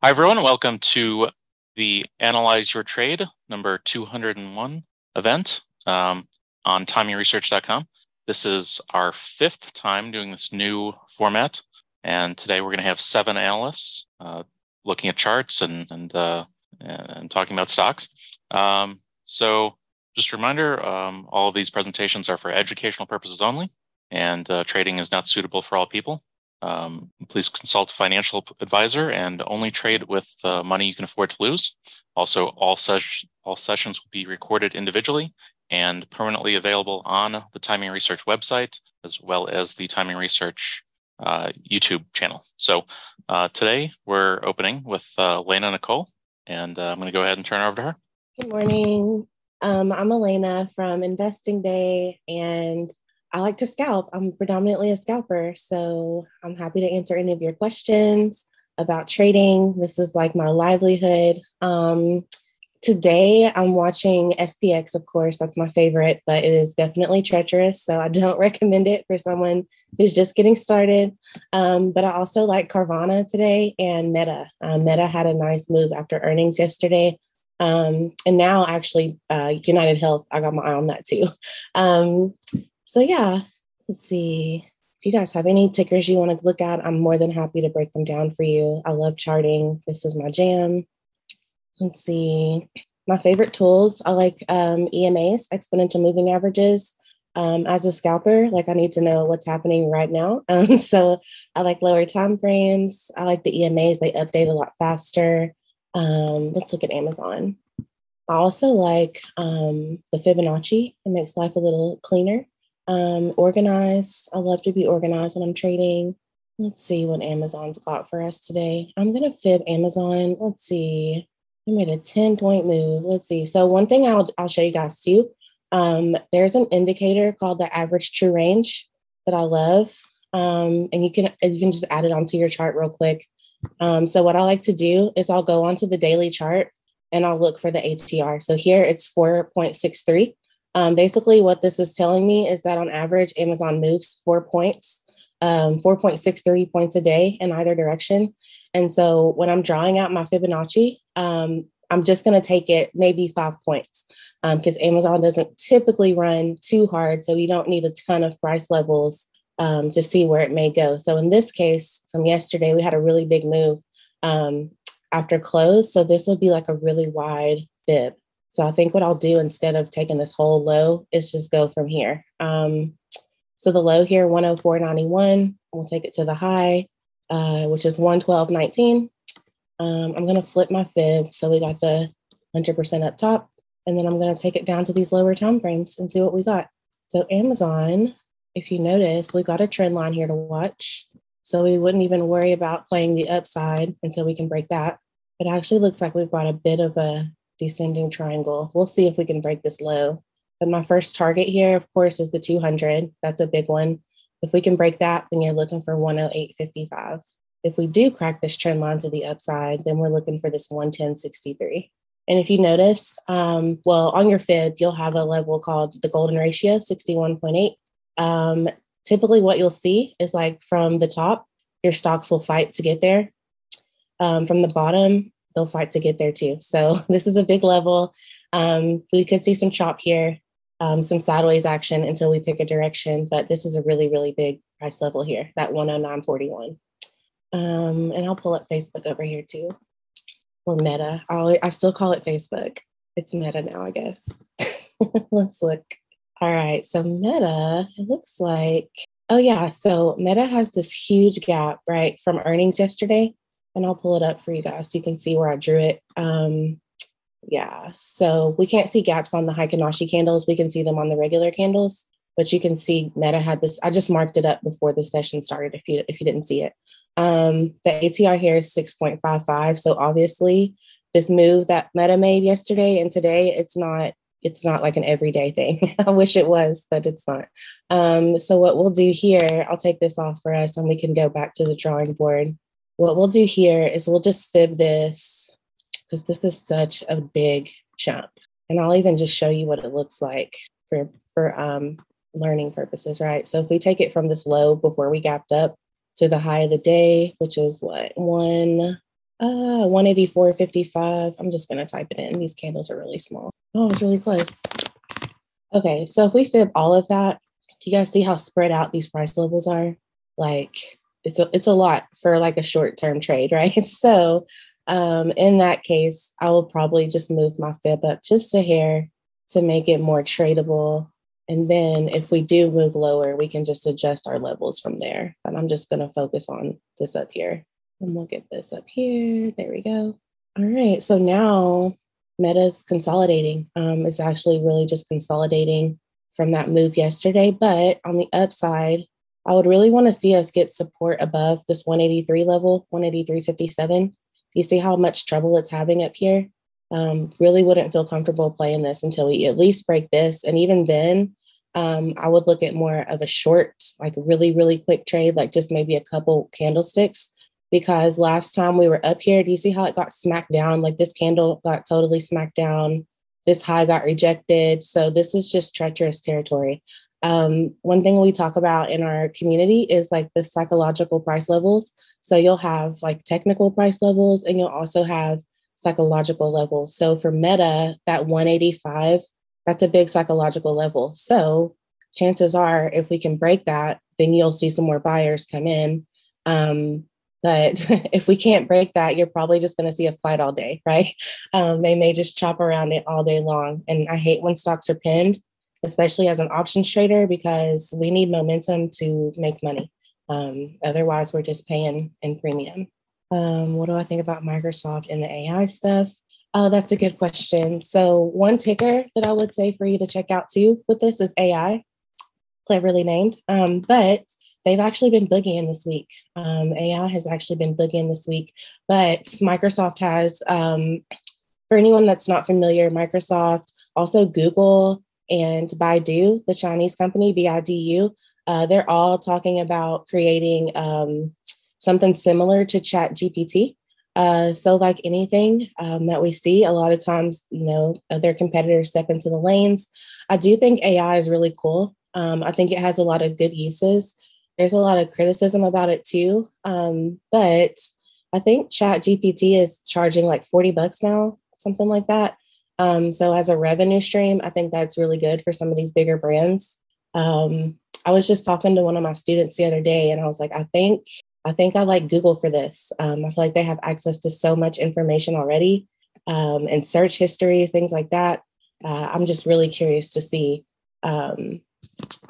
Hi, everyone. Welcome to the Analyze Your Trade number 201 event on TimingResearch.com. This is our fifth time doing this new format. And today we're going to have seven analysts looking at charts and talking about stocks. So just a reminder, all of these presentations are for educational purposes only, and trading is not suitable for all people. Please consult a financial advisor and only trade with money you can afford to lose. Also, all sessions will be recorded individually and permanently available on the Timing Research website, as well as the Timing Research YouTube channel. So today we're opening with Elena Nicole, and I'm going to go ahead and turn it over to her. Good morning. I'm Elena from Investing Bay, and I like to scalp. I'm predominantly a scalper, so I'm happy to answer any of your questions about trading. This is like my livelihood. Today, I'm watching SPX, of course. That's my favorite, but it is definitely treacherous, so I don't recommend it for someone who's just getting started. But I also like Carvana today and Meta. Meta had a nice move after earnings yesterday. And now, actually, United Health, I got my eye on that, too. So yeah, let's see. If you guys have any tickers you want to look at, I'm more than happy to break them down for you. I love charting. This is my jam. Let's see. My favorite tools, I like EMAs, exponential moving averages. As a scalper, like I need to know what's happening right now. So I like lower time frames. I like the EMAs. They update a lot faster. Let's look at Amazon. I also like the Fibonacci. It makes life a little cleaner. Organized. I love to be organized when I'm trading. Let's see what Amazon's got for us today. I'm going to fib Amazon. Let's see. I made a 10-point move. Let's see. So one thing I'll show you guys too. There's an indicator called the average true range that I love. And you can just add it onto your chart real quick. So what I like to do is I'll go onto the daily chart and I'll look for the ATR. So here it's 4.63. Basically, what this is telling me is that on average, Amazon moves 4 points, 4.63 points a day in either direction. And so when I'm drawing out my Fibonacci, I'm just going to take it maybe 5 points because Amazon doesn't typically run too hard. So you don't need a ton of price levels to see where it may go. So in this case, from yesterday, we had a really big move after close. So this would be like a really wide fib. So I think what I'll do instead of taking this whole low is just go from here. So the low here, 104.91, we'll take it to the high, which is 112.19. I'm going to flip my fib. So we got the 100% up top, and then I'm going to take it down to these lower time frames and see what we got. So Amazon, if you notice, we got a trend line here to watch. So we wouldn't even worry about playing the upside until we can break that. It actually looks like we've got a bit of a descending triangle. We'll see if we can break this low. But my first target here, of course, is the 200. That's a big one. If we can break that, then you're looking for 108.55. If we do crack this trend line to the upside, then we're looking for this 110.63. And if you notice, on your fib, you'll have a level called the golden ratio, 61.8. Typically what you'll see is like from the top, your stocks will fight to get there. From the bottom, they'll fight to get there too. So this is a big level. We could see some chop here, some sideways action until we pick a direction, but this is a really, really big price level here, that 109.41. And I'll pull up Facebook over here too, or Meta. I still call it Facebook. It's Meta now, I guess. Let's look. All right, so Meta, it looks like, oh yeah, so Meta has this huge gap, right, from earnings yesterday. And I'll pull it up for you guys so you can see where I drew it. Yeah, so we can't see gaps on the Heikinashi candles. We can see them on the regular candles, but you can see Meta had this. I just marked it up before the session started if you didn't see it. The ATR here is 6.55. So obviously this move that Meta made yesterday and today, it's not like an everyday thing. I wish it was, but it's not. So what we'll do here, I'll take this off for us and we can go back to the drawing board. What we'll do here is we'll just fib this because this is such a big jump. And I'll even just show you what it looks like for learning purposes, right? So if we take it from this low before we gapped up to the high of the day, which is what, 1 184.55. I'm just going to type it in. These candles are really small. Oh, it's really close. Okay, so if we fib all of that, do you guys see how spread out these price levels are? Like, it's a lot for like a short-term trade, right? So in that case, I will probably just move my fib up just a hair to make it more tradable. And then if we do move lower, we can just adjust our levels from there. But I'm just going to focus on this up here. And we'll get this up here. There we go. All right. So now Meta's consolidating. It's actually really just consolidating from that move yesterday. But on the upside, I would really want to see us get support above this 183 level, 183.57. You see how much trouble it's having up here? Really wouldn't feel comfortable playing this until we at least break this. And even then, I would look at more of a short, like really, really quick trade, like just maybe a couple candlesticks. Because last time we were up here, do you see how it got smacked down? Like this candle got totally smacked down. This high got rejected. So this is just treacherous territory. One thing we talk about in our community is like the psychological price levels. So you'll have like technical price levels and you'll also have psychological levels. So for Meta, that 185, that's a big psychological level. So chances are if we can break that, then you'll see some more buyers come in. But if we can't break that, you're probably just going to see a flight all day, right? They may just chop around it all day long. And I hate when stocks are pinned, especially as an options trader, because we need momentum to make money. Otherwise, we're just paying in premium. What do I think about Microsoft and the AI stuff? Oh, that's a good question. So one ticker that I would say for you to check out too with this is AI, cleverly named, but they've actually been boogieing this week. AI has actually been boogieing this week, but Microsoft has, for anyone that's not familiar, Microsoft, also Google and Baidu, the Chinese company, BIDU, they're all talking about creating something similar to ChatGPT. So like anything that we see, a lot of times, you know, their competitors step into the lanes. I do think AI is really cool. I think it has a lot of good uses. There's a lot of criticism about it too. But I think ChatGPT is charging like $40 now, something like that. So as a revenue stream, I think that's really good for some of these bigger brands. I was just talking to one of my students the other day and I was like, I think I like Google for this. I feel like they have access to so much information already and search histories, things like that. I'm just really curious to see.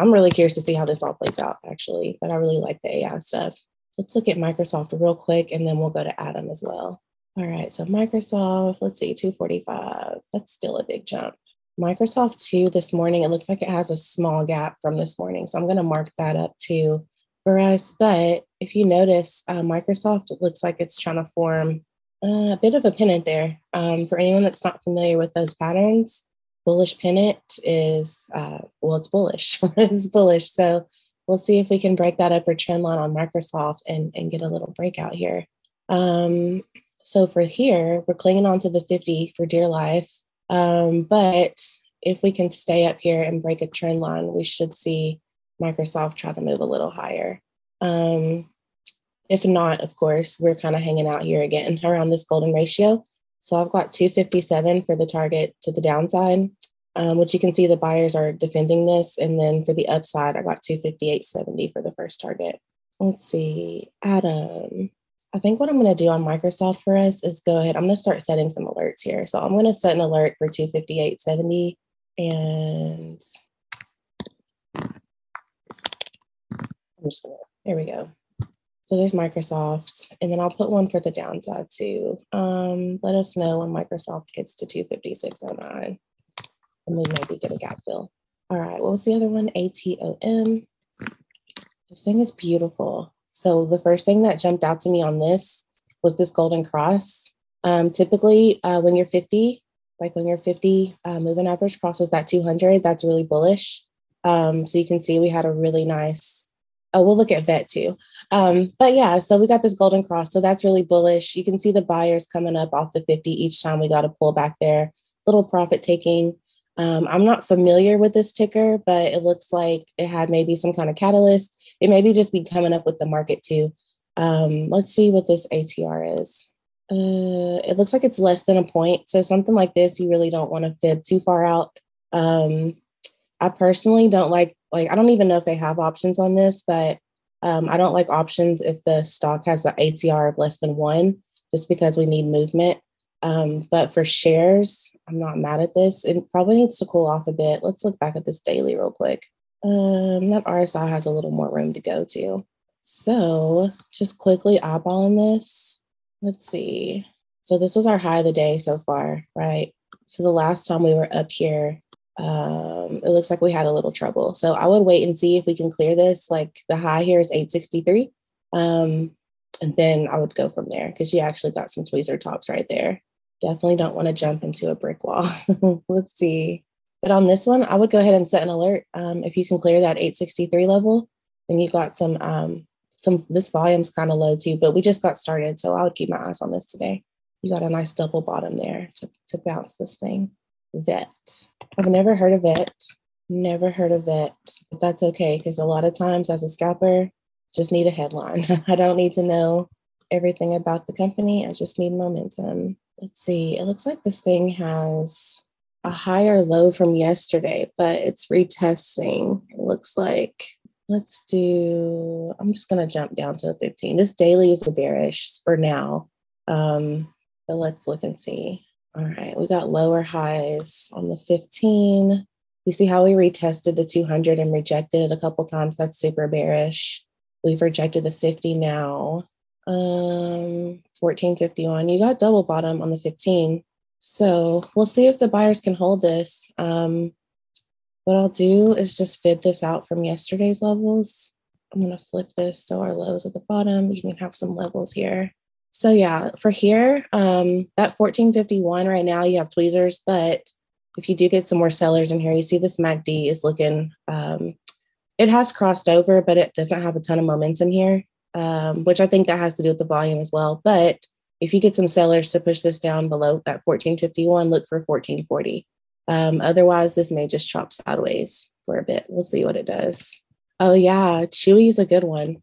I'm really curious to see how this all plays out, actually. But I really like the AI stuff. Let's look at Microsoft real quick, and then we'll go to Adam as well. All right, so Microsoft, let's see, 245. That's still a big jump. Microsoft 2 this morning, it looks like it has a small gap from this morning. So I'm going to mark that up too for us. But if you notice, Microsoft, it looks like it's trying to form a bit of a pennant there. For anyone that's not familiar with those patterns, bullish pennant is, it's bullish. It's bullish. So we'll see if we can break that upper trend line on Microsoft and get a little breakout here. So for here, we're clinging on to the 50 for dear life. But if we can stay up here and break a trend line, we should see Microsoft try to move a little higher. If not, of course, we're kind of hanging out here again around this golden ratio. So I've got 257 for the target to the downside, which you can see the buyers are defending this. And then for the upside, I got 258.70 for the first target. Let's see, Adam. I think what I'm going to do on Microsoft for us is go ahead. I'm going to start setting some alerts here. So I'm going to set an alert for 258.70 and there we go. So there's Microsoft, and then I'll put one for the downside too. Let us know when Microsoft gets to 256.09, and we maybe get a gap fill. All right, what was the other one? ATOM. This thing is beautiful. So the first thing that jumped out to me on this was this golden cross. Typically, when you're 50, moving average crosses that 200, that's really bullish. So you can see we had a really nice. Oh, we'll look at VET too. But yeah, so we got this golden cross. So that's really bullish. You can see the buyers coming up off the 50 each time we got a pull back there. Little profit taking. I'm not familiar with this ticker, but it looks like it had maybe some kind of catalyst. It may be just be coming up with the market too. Let's see what this ATR is. It looks like it's less than a point. So something like this, you really don't want to fib too far out. I personally don't like, I don't even know if they have options on this, but I don't like options if the stock has the ATR of less than 1, just because we need movement. But for shares, I'm not mad at this. It probably needs to cool off a bit. Let's look back at this daily real quick. That RSI has a little more room to go to. So just quickly eyeballing this. Let's see. So this was our high of the day so far, right? So the last time we were up here, it looks like we had a little trouble. So I would wait and see if we can clear this. Like the high here is 863. And then I would go from there, because you actually got some tweezer tops right there. Definitely don't want to jump into a brick wall. Let's see. But on this one, I would go ahead and set an alert. If you can clear that 863 level, then you got some, this volume's kind of low too, but we just got started. So I would keep my eyes on this today. You got a nice double bottom there to bounce this thing. Vet. I've never heard of it. Never heard of it. But that's okay, because a lot of times as a scalper, just need a headline. I don't need to know everything about the company. I just need momentum. Let's see. It looks like this thing has a higher low from yesterday, but it's retesting. It looks like, I'm just going to jump down to 15. This daily is a bearish for now. But let's look and see. All right. We got lower highs on the 15. You see how we retested the 200 and rejected it a couple times. That's super bearish. We've rejected the 50 now, 1451. You got double bottom on the 15. So we'll see if the buyers can hold this. What I'll do is just fib this out from yesterday's levels. I'm going to flip this so our lows at the bottom, you can have some levels here. So yeah, for here, that 1451 right now, you have tweezers, but if you do get some more sellers in here, you see this MACD is looking, it has crossed over, but it doesn't have a ton of momentum here, which I think that has to do with the volume as well. But if you get some sellers to push this down below that 1451, look for 1440. Otherwise, this may just chop sideways for a bit. We'll see what it does. Oh, yeah. Chewy is a good one.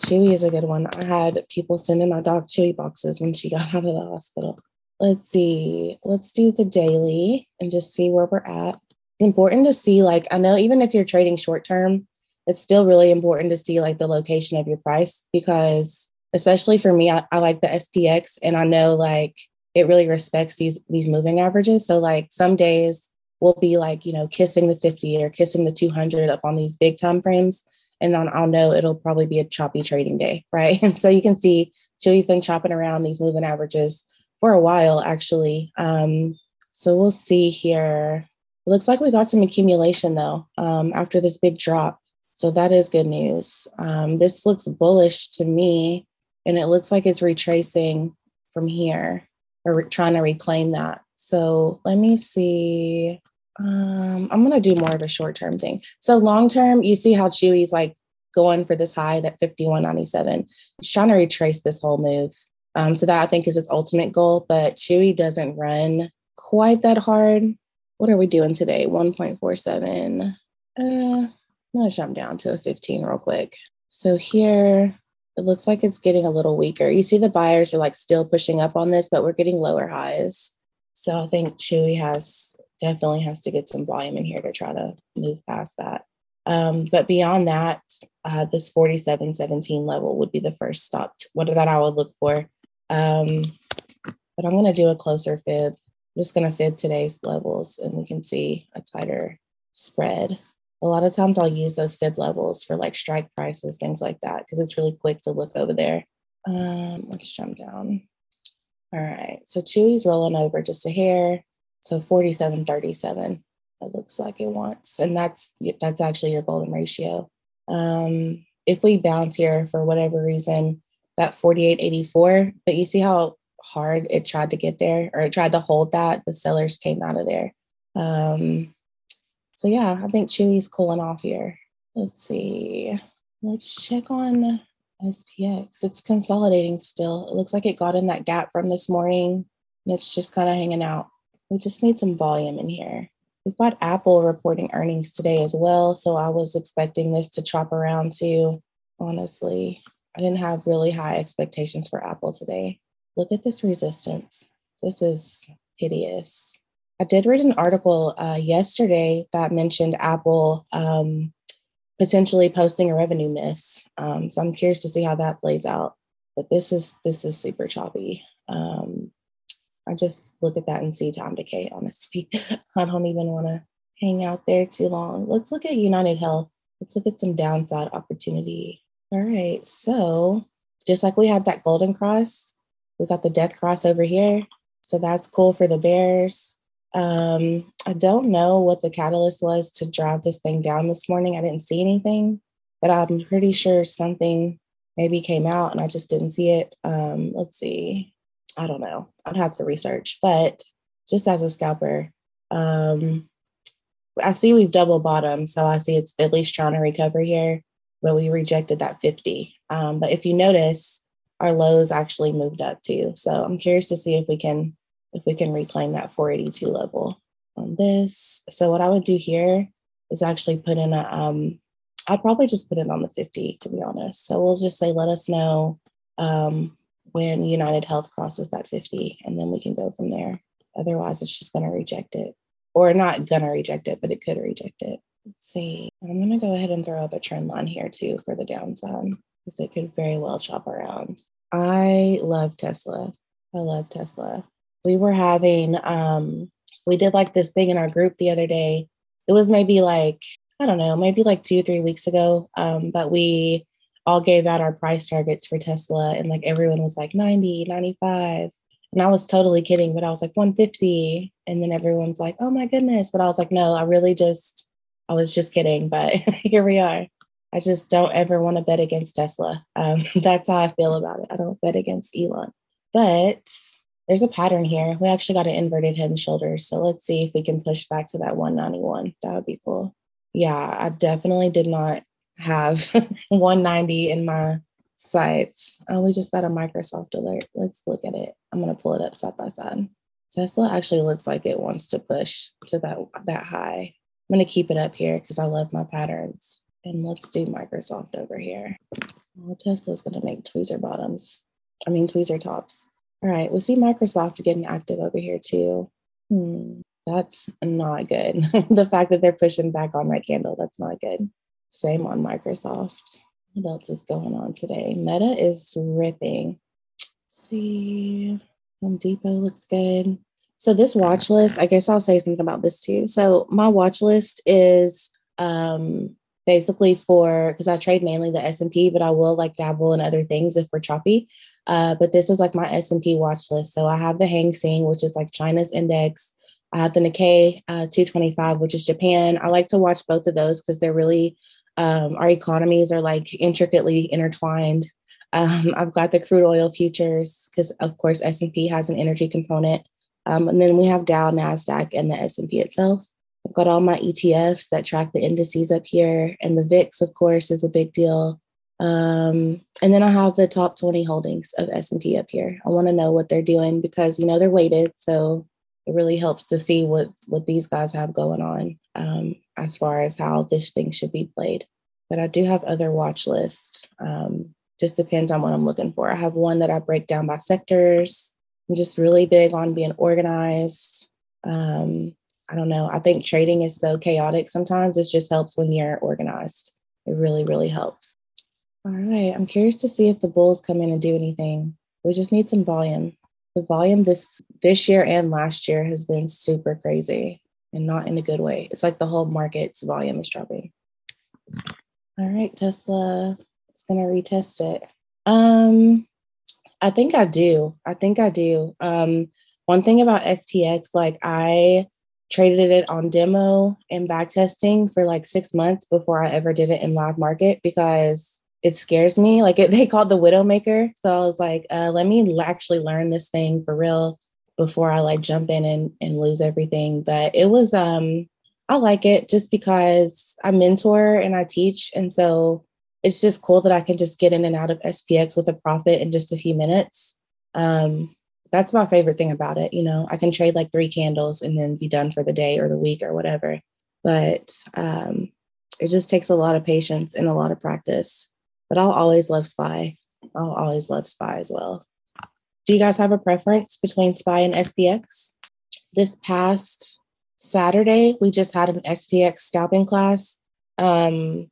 Chewy is a good one. I had people sending my dog Chewy boxes when she got out of the hospital. Let's see. Let's do the daily and just see where we're at. Important to see, like, I know even if you're trading short term, it's still really important to see like the location of your price, because especially for me, I like the SPX, and I know like it really respects these moving averages. So like some days we'll be like, you know, kissing the 50 or kissing the 200 up on these big time frames, and then I'll know it'll probably be a choppy trading day, right? And so you can see Chewy's been chopping around these moving averages for a while actually. So we'll see here. It looks like we got some accumulation though, after this big drop. So that is good news. This looks bullish to me, and it looks like it's retracing from here or trying to reclaim that. So let me see. I'm going to do more of a short-term thing. So long-term, you see how Chewy's like going for this high, that 51.97. It's trying to retrace this whole move. So that I think is its ultimate goal, but Chewy doesn't run quite that hard. What are we doing today? 1.47. I'm going to jump down to a 15 real quick. So here, it looks like it's getting a little weaker. You see the buyers are like still pushing up on this, but we're getting lower highs. So I think Chewy definitely has to get some volume in here to try to move past that. But beyond that, this 47.17 level would be the first stop that I would look for. But I'm going to do a closer fib. Just going to fib today's levels, and we can see a tighter spread. A lot of times I'll use those fib levels for like strike prices, things like that, because it's really quick to look over there. Let's jump down. All right. So Chewy's rolling over just a hair. So 47.37, it looks like it wants. And that's actually your golden ratio. If we bounce here for whatever reason, that 48.84, but you see how hard it tried to get there, or it tried to hold that, the sellers came out of there. So yeah, I think Chewy's cooling off here. Let's see. Let's check on SPX. It's consolidating still. It looks like it got in that gap from this morning, and it's just kind of hanging out. We just need some volume in here. We've got Apple reporting earnings today as well, so I was expecting this to chop around too, honestly. I didn't have really high expectations for Apple today. Look at this resistance. This is hideous. I did read an article yesterday that mentioned Apple potentially posting a revenue miss. So I'm curious to see how that plays out. But this is super choppy. I just look at that and see time decay, honestly. I don't even want to hang out there too long. Let's look at United Health. Let's look at some downside opportunity. All right. So just like we had that golden cross, we got the death cross over here. So that's cool for the bears. I don't know what the catalyst was to drive this thing down this morning. I didn't see anything, but I'm pretty sure something maybe came out and I just didn't see it. Let's see. I don't know. I'd have to research, but just as a scalper, I see we've double bottomed. So I see it's at least trying to recover here, but we rejected that 50. But if you notice, our lows actually moved up too. So I'm curious to see if we can reclaim that 482 level on this. So what I would do here is actually put in a, I'll probably just put it on the 50, to be honest. So we'll just say, let us know when United Health crosses that 50, and then we can go from there. Otherwise, it's just going to reject it. Or not going to reject it, but it could reject it. Let's see. I'm going to go ahead and throw up a trend line here too for the downside, because it could very well chop around. I love Tesla. We were having, we did like this thing in our group the other day. It was maybe like, I don't know, maybe like 2-3 weeks ago. But we all gave out our price targets for Tesla, and like everyone was like 90, 95. And I was totally kidding, but I was like 150. And then everyone's like, oh my goodness. But I was like, no, I was just kidding. But here we are. I just don't ever want to bet against Tesla. That's how I feel about it. I don't bet against Elon. But there's a pattern here. We actually got an inverted head and shoulders. So let's see if we can push back to that 191. That would be cool. Yeah, I definitely did not have 190 in my sights. Oh, we just got a Microsoft alert. Let's look at it. I'm going to pull it up side by side. Tesla actually looks like it wants to push to that high. I'm going to keep it up here because I love my patterns. And let's do Microsoft over here. Well, Tesla's going to make tweezer tops. All right. We see Microsoft getting active over here too. That's not good. The fact that they're pushing back on my candle, that's not good. Same on Microsoft. What else is going on today? Meta is ripping. Let's see, Home Depot looks good. So this watch list, I guess I'll say something about this too. So my watch list is basically because I trade mainly the S&P, but I will like dabble in other things if we're choppy. But this is like my S&P watch list. So I have the Hang Seng, which is like China's index. I have the Nikkei 225, which is Japan. I like to watch both of those because they're really, our economies are like intricately intertwined. I've got the crude oil futures because, of course, S&P has an energy component. And then we have Dow, NASDAQ, and the S&P itself. I've got all my ETFs that track the indices up here. And the VIX, of course, is a big deal. And then I have the top 20 holdings of S&P up here. I want to know what they're doing because, you know, they're weighted. So it really helps to see what these guys have going on as far as how this thing should be played. But I do have other watch lists. Just depends on what I'm looking for. I have one that I break down by sectors. I'm just really big on being organized. I don't know. I think trading is so chaotic sometimes. It just helps when you're organized. It really, really helps. All right. I'm curious to see if the bulls come in and do anything. We just need some volume. The volume this year and last year has been super crazy and not in a good way. It's like the whole market's volume is dropping. All right, Tesla, it's going to retest it. I think I do. One thing about SPX, like I traded it on demo and back testing for like 6 months before I ever did it in live market because it scares me. Like they called the Widowmaker. So I was like, let me actually learn this thing for real before I like jump in and lose everything. But it was, I like it just because I mentor and I teach. And so it's just cool that I can just get in and out of SPX with a profit in just a few minutes. That's my favorite thing about it. You know, I can trade like 3 candles and then be done for the day or the week or whatever. But it just takes a lot of patience and a lot of practice. But I'll always love SPY. I'll always love SPY as well. Do you guys have a preference between SPY and SPX? This past Saturday, we just had an SPX scalping class. And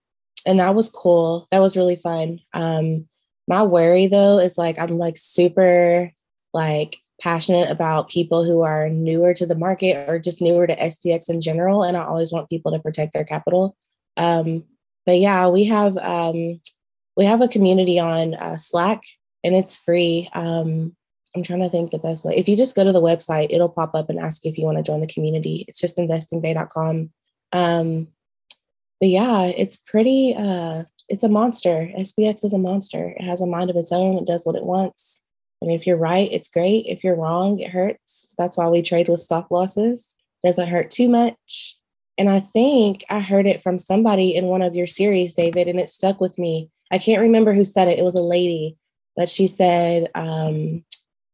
that was cool. That was really fun. My worry though, is like, I'm like super like passionate about people who are newer to the market or just newer to SPX in general. And I always want people to protect their capital. But yeah, we have a community on Slack and it's free. I'm trying to think the best way. If you just go to the website, it'll pop up and ask you if you want to join the community. It's just investingbay.com. But yeah, it's pretty, it's a monster. SPX is a monster. It has a mind of its own. It does what it wants. And if you're right, it's great. If you're wrong, it hurts. That's why we trade with stop losses. Doesn't hurt too much. And I think I heard it from somebody in one of your series, David, and it stuck with me. I can't remember who said it. It was a lady, but she said,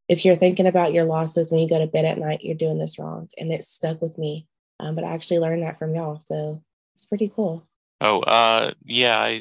if you're thinking about your losses when you go to bed at night, you're doing this wrong. And it stuck with me. But I actually learned that from y'all. So it's pretty cool. Oh, yeah.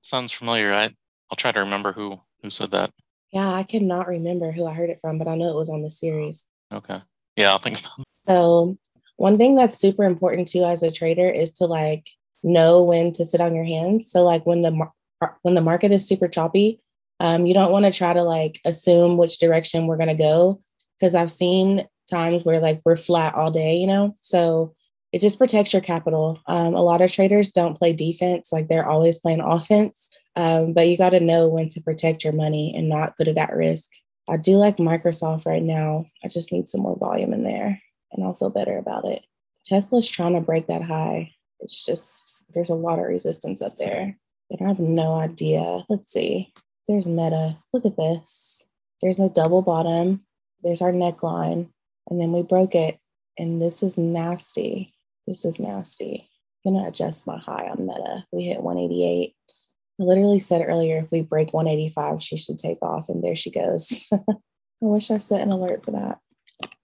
Sounds familiar. I'll try to remember who said that. Yeah, I cannot remember who I heard it from, but I know it was on the series. Okay. Yeah, I'll think about it. So one thing that's super important too as a trader is to like know when to sit on your hands. So like when the market is super choppy, you don't want to try to like assume which direction we're going to go, because I've seen times where like we're flat all day, you know, so it just protects your capital. A lot of traders don't play defense. Like they're always playing offense, but you got to know when to protect your money and not put it at risk. I do like Microsoft right now. I just need some more volume in there and I'll feel better about it. Tesla's trying to break that high. It's just, there's a lot of resistance up there. And I have no idea. Let's see. There's Meta. Look at this. There's a double bottom. There's our neckline. And then we broke it. And this is nasty. This is nasty. I'm going to adjust my high on Meta. We hit 188. I literally said earlier, if we break 185, she should take off. And there she goes. I wish I set an alert for that.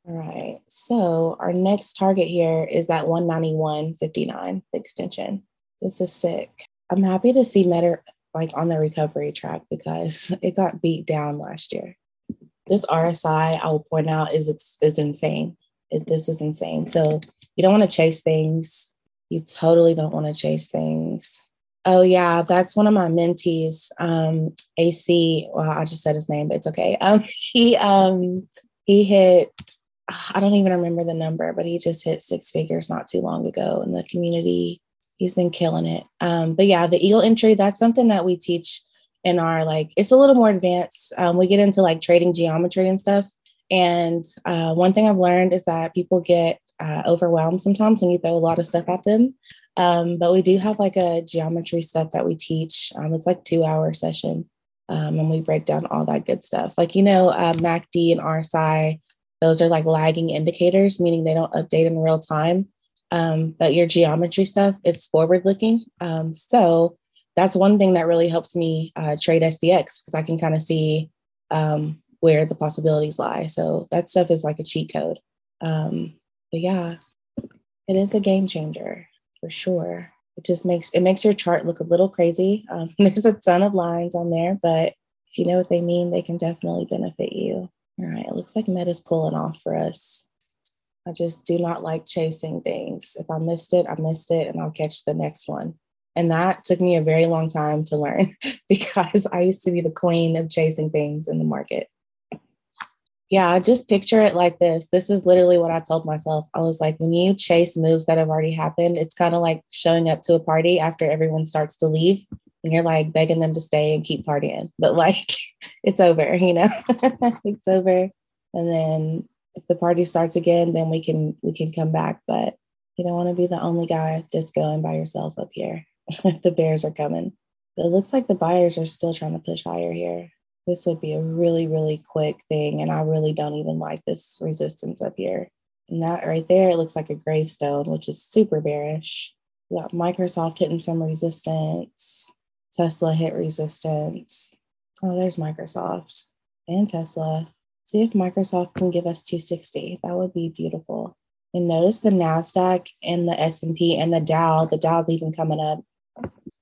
All right. So our next target here is that 191.59 extension. This is sick. I'm happy to see Meta like on the recovery track because it got beat down last year. This RSI, I will point out, is insane. This is insane. So you don't want to chase things. You totally don't want to chase things. Oh yeah, that's one of my mentees, AC. Well, I just said his name, but it's okay. He hit, I don't even remember the number, but he just hit 6 figures not too long ago in the community. He's been killing it. But yeah, the eagle entry, that's something that we teach in our, like, it's a little more advanced. We get into like trading geometry and stuff. And one thing I've learned is that people get overwhelmed sometimes when you throw a lot of stuff at them. But we do have like a geometry stuff that we teach. It's like 2-hour session. And we break down all that good stuff. Like, you know, MACD and RSI, those are like lagging indicators, meaning they don't update in real time. But your geometry stuff is forward looking. So that's one thing that really helps me trade SPX, because I can kind of see where the possibilities lie. So that stuff is like a cheat code. But yeah, it is a game changer for sure. It just makes your chart look a little crazy. There's a ton of lines on there, but if you know what they mean, they can definitely benefit you. All right. It looks like Meta's pulling off for us. I just do not like chasing things. If I missed it, I missed it, and I'll catch the next one. And that took me a very long time to learn because I used to be the queen of chasing things in the market. Yeah, just picture it like this. This is literally what I told myself. I was like, when you chase moves that have already happened, it's kind of like showing up to a party after everyone starts to leave and you're like begging them to stay and keep partying. But like, it's over, you know, it's over. And then if the party starts again, then we can come back. But you don't want to be the only guy just going by yourself up here if the bears are coming. But it looks like the buyers are still trying to push higher here. This would be a really, really quick thing. And I really don't even like this resistance up here. And that right there, it looks like a gravestone, which is super bearish. We got Microsoft hitting some resistance. Tesla hit resistance. Oh, there's Microsoft and Tesla. See if Microsoft can give us 260. That would be beautiful. And notice the NASDAQ and the S&P and the Dow. The Dow's even coming up. Let's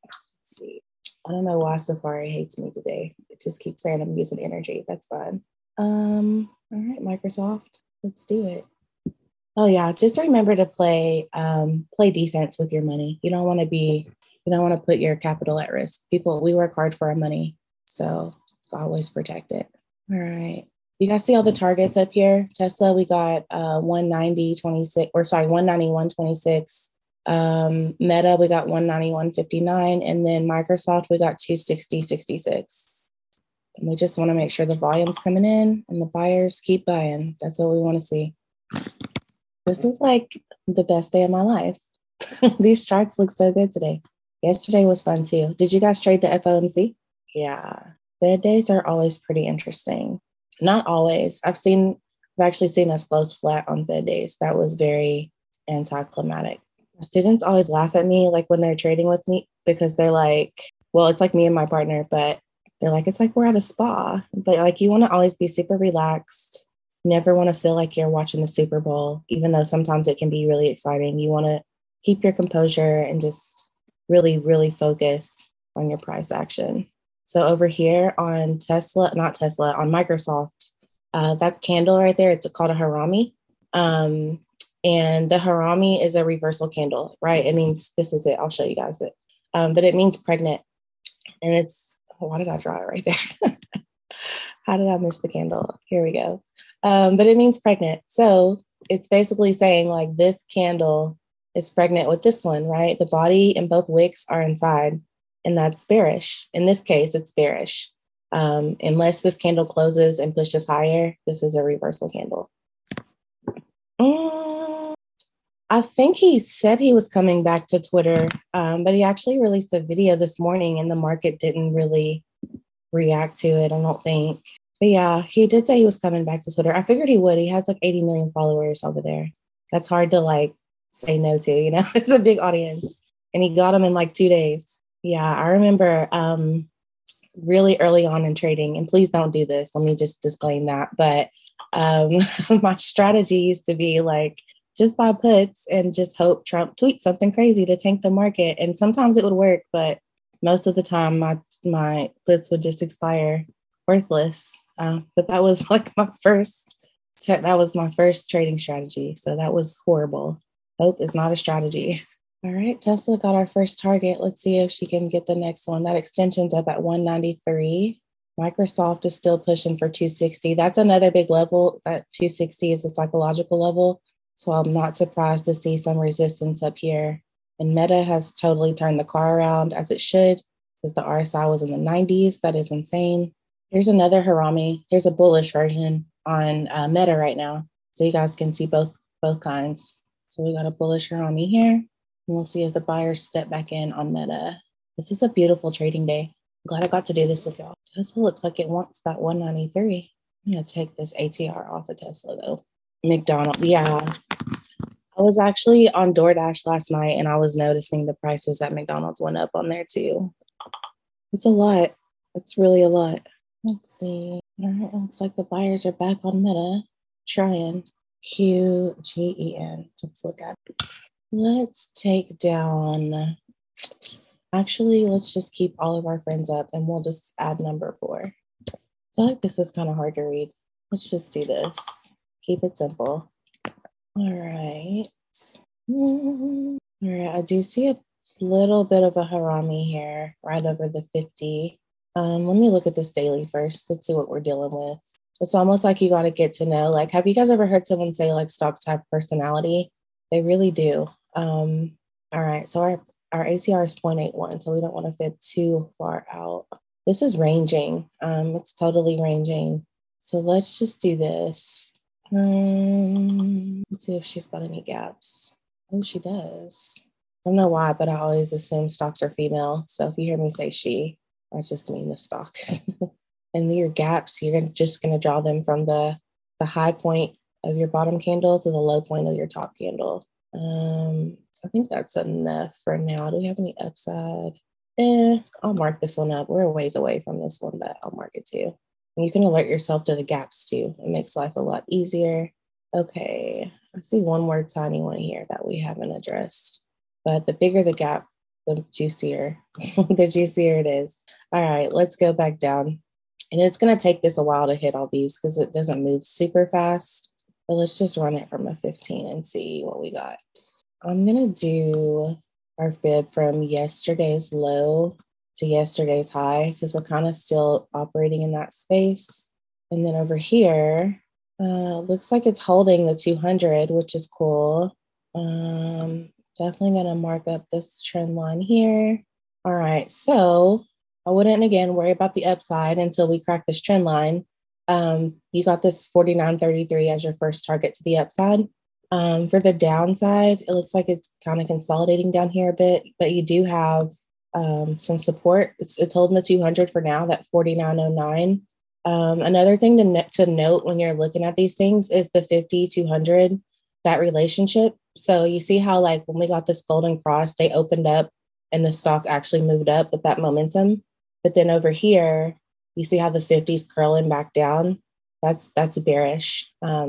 see. I don't know why Safari hates me today. It just keeps saying I'm using energy. That's fine. All right, Microsoft, let's do it. Oh yeah, just remember to play defense with your money. You don't want to put your capital at risk. People, we work hard for our money, so always protect it. All right. You guys see all the targets up here? Tesla, we got 191.26. Meta, we got 191.59. And then Microsoft, we got 260.66. And we just want to make sure the volume's coming in and the buyers keep buying. That's what we want to see. This is like the best day of my life. These charts look so good today. Yesterday was fun too. Did you guys trade the FOMC? Yeah. The days are always pretty interesting. Not always. I've actually seen us close flat on Fed days. That was very anticlimactic. Students always laugh at me, like when they're trading with me, because they're like, well, it's like me and my partner, but they're like, it's like we're at a spa. But like, you want to always be super relaxed. Never want to feel like you're watching the Super Bowl, even though sometimes it can be really exciting. You want to keep your composure and just really, really focus on your price action. So over here on Microsoft, that candle right there, it's called a harami. And the harami is a reversal candle, right? It means, this is it, I'll show you guys it. But it means pregnant. And why did I draw it right there? How did I miss the candle? Here we go. But it means pregnant. So it's basically saying like this candle is pregnant with this one, right? The body and both wicks are inside. And that's bearish. In this case, it's bearish. Unless this candle closes and pushes higher, this is a reversal candle. I think he said he was coming back to Twitter, but he actually released a video this morning and the market didn't really react to it, I don't think. But yeah, he did say he was coming back to Twitter. I figured he would. He has like 80 million followers over there. That's hard to like say no to, you know, it's a big audience. And he got them in like 2 days. Yeah, I remember really early on in trading, and please don't do this. Let me just disclaim that. But my strategy used to be like, just buy puts and just hope Trump tweets something crazy to tank the market. And sometimes it would work, but most of the time my puts would just expire worthless. But that was like my first trading strategy. So that was horrible. Hope is not a strategy. All right, Tesla got our first target. Let's see if she can get the next one. That extension's up at 193. Microsoft is still pushing for 260. That's another big level. That 260 is a psychological level. So I'm not surprised to see some resistance up here. And Meta has totally turned the car around, as it should, because the RSI was in the 90s. That is insane. Here's another harami. Here's a bullish version on Meta right now. So you guys can see both kinds. So we got a bullish harami here. We'll see if the buyers step back in on Meta. This is a beautiful trading day. I'm glad I got to do this with y'all. Tesla looks like it wants that 193. I'm going to take this ATR off of Tesla though. McDonald's, yeah. I was actually on DoorDash last night and I was noticing the prices at McDonald's went up on there too. It's a lot. It's really a lot. Let's see. All right, looks like the buyers are back on Meta. Trying. QGEN. Let's look at it. Let's take down, actually, let's just keep all of our friends up and we'll just add number 4. I feel like this is kind of hard to read. Let's just do this. Keep it simple. All right. All right. I do see a little bit of a harami here right over the 50. Let me look at this daily first. Let's see what we're dealing with. It's almost like you got to get to know, like, have you guys ever heard someone say like stocks have personality? They really do. All right. So our ACR is 0.81. So we don't want to fit too far out. This is ranging. It's totally ranging. So let's just do this. Let's see if she's got any gaps. Oh, she does. I don't know why, but I always assume stocks are female. So if you hear me say she, I just mean the stock. And your gaps, you're just going to draw them from the high point of your bottom candle to the low point of your top candle. I think that's enough for now. Do we have any upside? I'll mark this one up. We're a ways away from this one, but I'll mark it too. And you can alert yourself to the gaps too. It makes life a lot easier. Okay, I see one more tiny one here that we haven't addressed, but the bigger the gap, the juicier, the juicier it is. All right, let's go back down. And it's going to take this a while to hit all these because it doesn't move super fast. But let's just run it from a 15 and see what we got. I'm going to do our fib from yesterday's low to yesterday's high because we're kind of still operating in that space. And then over here, looks like it's holding the 200, which is cool. Definitely going to mark up this trend line here. All right, so I wouldn't, again, worry about the upside until we crack this trend line. You got this 49.33 as your first target to the upside. For the downside, it looks like it's kind of consolidating down here a bit, but you do have some support. It's holding the 200 for now, that 49.09. Another thing to note when you're looking at these things is the 50-200, that relationship. So you see how, like, when we got this golden cross, they opened up and the stock actually moved up with that momentum. But then over here, you see how the 50s curling back down. That's bearish. But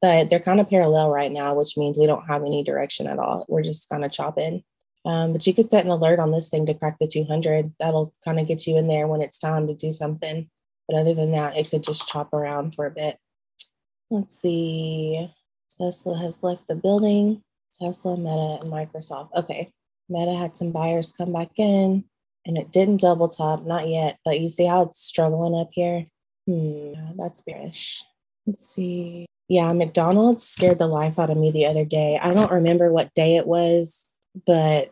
they're kind of parallel right now, which means we don't have any direction at all. We're just kind of chopping. But you could set an alert on this thing to crack the 200. That'll kind of get you in there when it's time to do something. But other than that, it could just chop around for a bit. Let's see. Tesla has left the building. Tesla, Meta, and Microsoft. Okay. Meta had some buyers come back in, and it didn't double top, not yet, but you see how it's struggling up here? That's bearish. Let's see. Yeah, McDonald's scared the life out of me the other day. I don't remember what day it was, but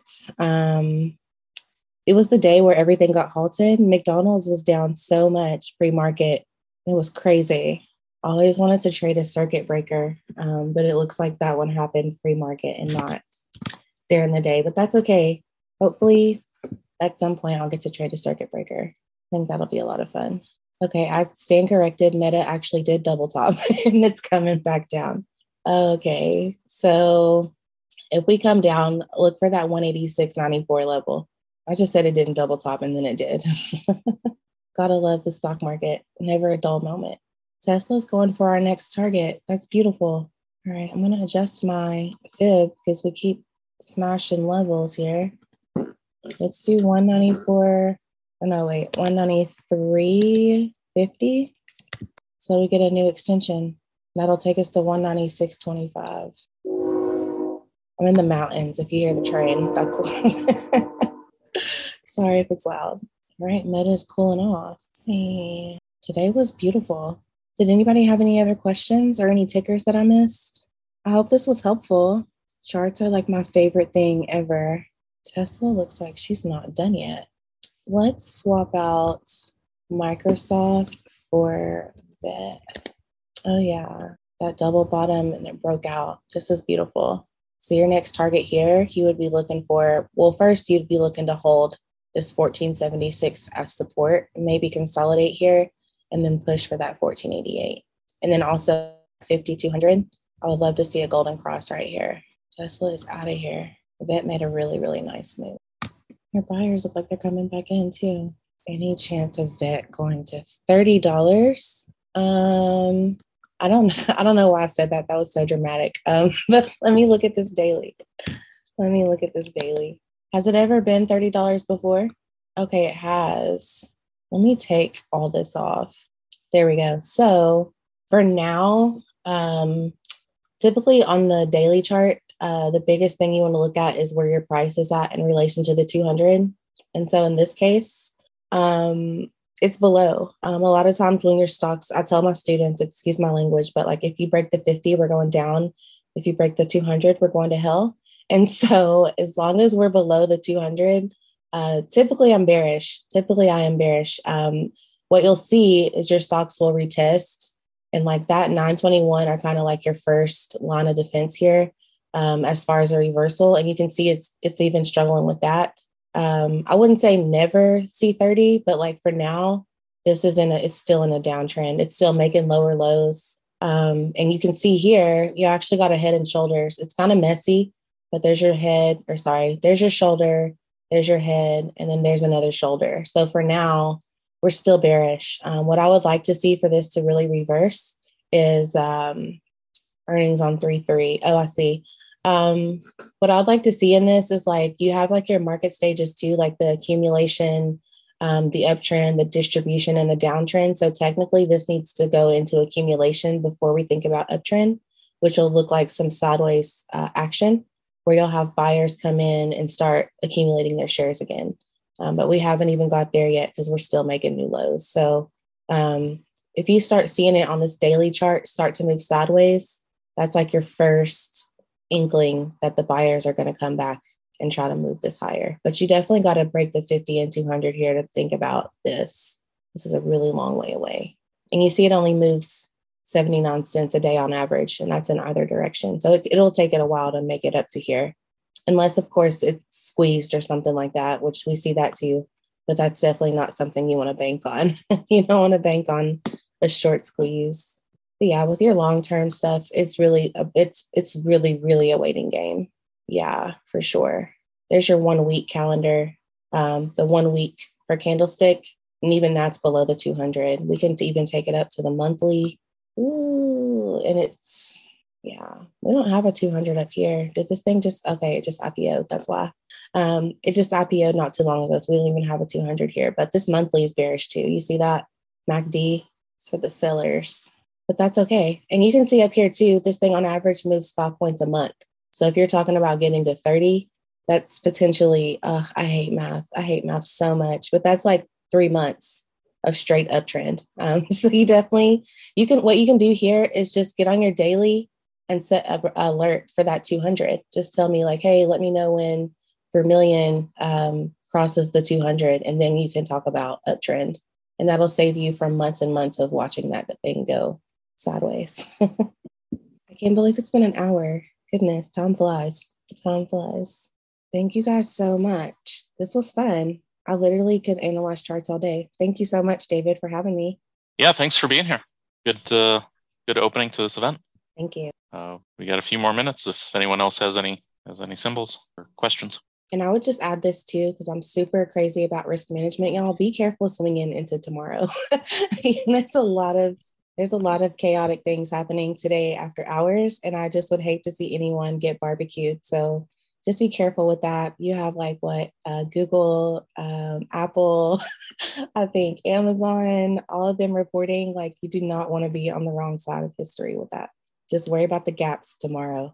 it was the day where everything got halted. McDonald's was down so much pre-market. It was crazy. I always wanted to trade a circuit breaker, but it looks like that one happened pre-market and not during the day, but that's okay. Hopefully at some point I'll get to trade a circuit breaker. I think that'll be a lot of fun. Okay. I stand corrected. Meta actually did double top and it's coming back down. Okay. So if we come down, look for that 186.94 level. I just said it didn't double top and then it did. Gotta love the stock market. Never a dull moment. Tesla's going for our next target. That's beautiful. All right. I'm going to adjust my fib because we keep smashing levels here. Let's do 193.50. So we get a new extension. That'll take us to 196.25. I'm in the mountains. If you hear the train, that's what. Sorry if it's loud. All right, Meta's cooling off. Let's see, today was beautiful. Did anybody have any other questions or any tickers that I missed? I hope this was helpful. Charts are like my favorite thing ever. Tesla looks like she's not done yet. Let's swap out Microsoft for that. Oh yeah, that double bottom and it broke out. This is beautiful. So your next target here, you would be looking for, well, first you'd be looking to hold this 1476 as support, maybe consolidate here and then push for that 1488. And then also 5200. I would love to see a golden cross right here. Tesla is out of here. That made a really, really nice move. Your buyers look like they're coming back in too. Any chance of that going to $30? I don't know why I said that. That was so dramatic. But let me look at this daily. Has it ever been $30 before? Okay, it has. Let me take all this off. There we go. So for now, typically on the daily chart, the biggest thing you want to look at is where your price is at in relation to the 200. And so in this case, it's below. A lot of times when your stocks, I tell my students, excuse my language, but like if you break the 50, we're going down. If you break the 200, we're going to hell. And so as long as we're below the 200, typically I'm bearish. What you'll see is your stocks will retest. And like that 921 are kind of like your first line of defense here. As far as a reversal, and you can see it's even struggling with that. I wouldn't say never see 30, but like for now, this is it's still in a downtrend. It's still making lower lows. And you can see here, you actually got a head and shoulders. It's kind of messy, but there's your shoulder, there's your head, and then there's another shoulder. So for now, we're still bearish. What I would like to see for this to really reverse is earnings on 3.3. Oh, I see. What I'd like to see in this is like, you have like your market stages too, like the accumulation, the uptrend, the distribution, and the downtrend. So technically this needs to go into accumulation before we think about uptrend, which will look like some sideways action where you'll have buyers come in and start accumulating their shares again. But we haven't even got there yet because we're still making new lows. So if you start seeing it on this daily chart, start to move sideways, that's like your first inkling that the buyers are going to come back and try to move this higher. But you definitely got to break the 50 and 200 here to think about this. This is a really long way away. And you see it only moves 79 cents a day on average, and that's in either direction. So it'll take it a while to make it up to here. Unless, of course, it's squeezed or something like that, which we see that too. But that's definitely not something you want to bank on. You don't want to bank on a short squeeze. But yeah, with your long-term stuff, it's really a waiting game. Yeah, for sure. There's your 1 week calendar, the 1 week per candlestick. And even that's below the 200. We can even take it up to the monthly. Ooh, and it's... yeah, we don't have a 200 up here. Did this thing just, okay, it just IPO'd. That's why. It just IPO'd not too long ago. So we don't even have a 200 here, but this monthly is bearish too. You see that? MACD is for the sellers, but that's okay. And you can see up here too, this thing on average moves 5 points a month. So if you're talking about getting to 30, that's potentially, I hate math. I hate math so much, but that's like 3 months of straight uptrend. So you definitely, what you can do here is just get on your daily and set up an alert for that 200. Just tell me like, hey, let me know when Vermillion crosses the 200, and then you can talk about uptrend. And that'll save you from months and months of watching that thing go sideways. I can't believe it's been an hour. Goodness, time flies. Time flies. Thank you guys so much. This was fun. I literally could analyze charts all day. Thank you so much, David, for having me. Yeah, thanks for being here. Good opening to this event. Thank you. We got a few more minutes if anyone else has any symbols or questions. And I would just add this too, because I'm super crazy about risk management. Y'all be careful swinging into tomorrow. There's a lot of chaotic things happening today after hours, and I just would hate to see anyone get barbecued. So just be careful with that. You have like what, Google, Apple, I think Amazon, all of them reporting. Like, you do not want to be on the wrong side of history with that. Just worry about the gaps tomorrow.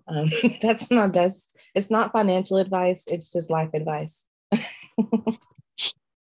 That's my best. It's not financial advice. It's just life advice.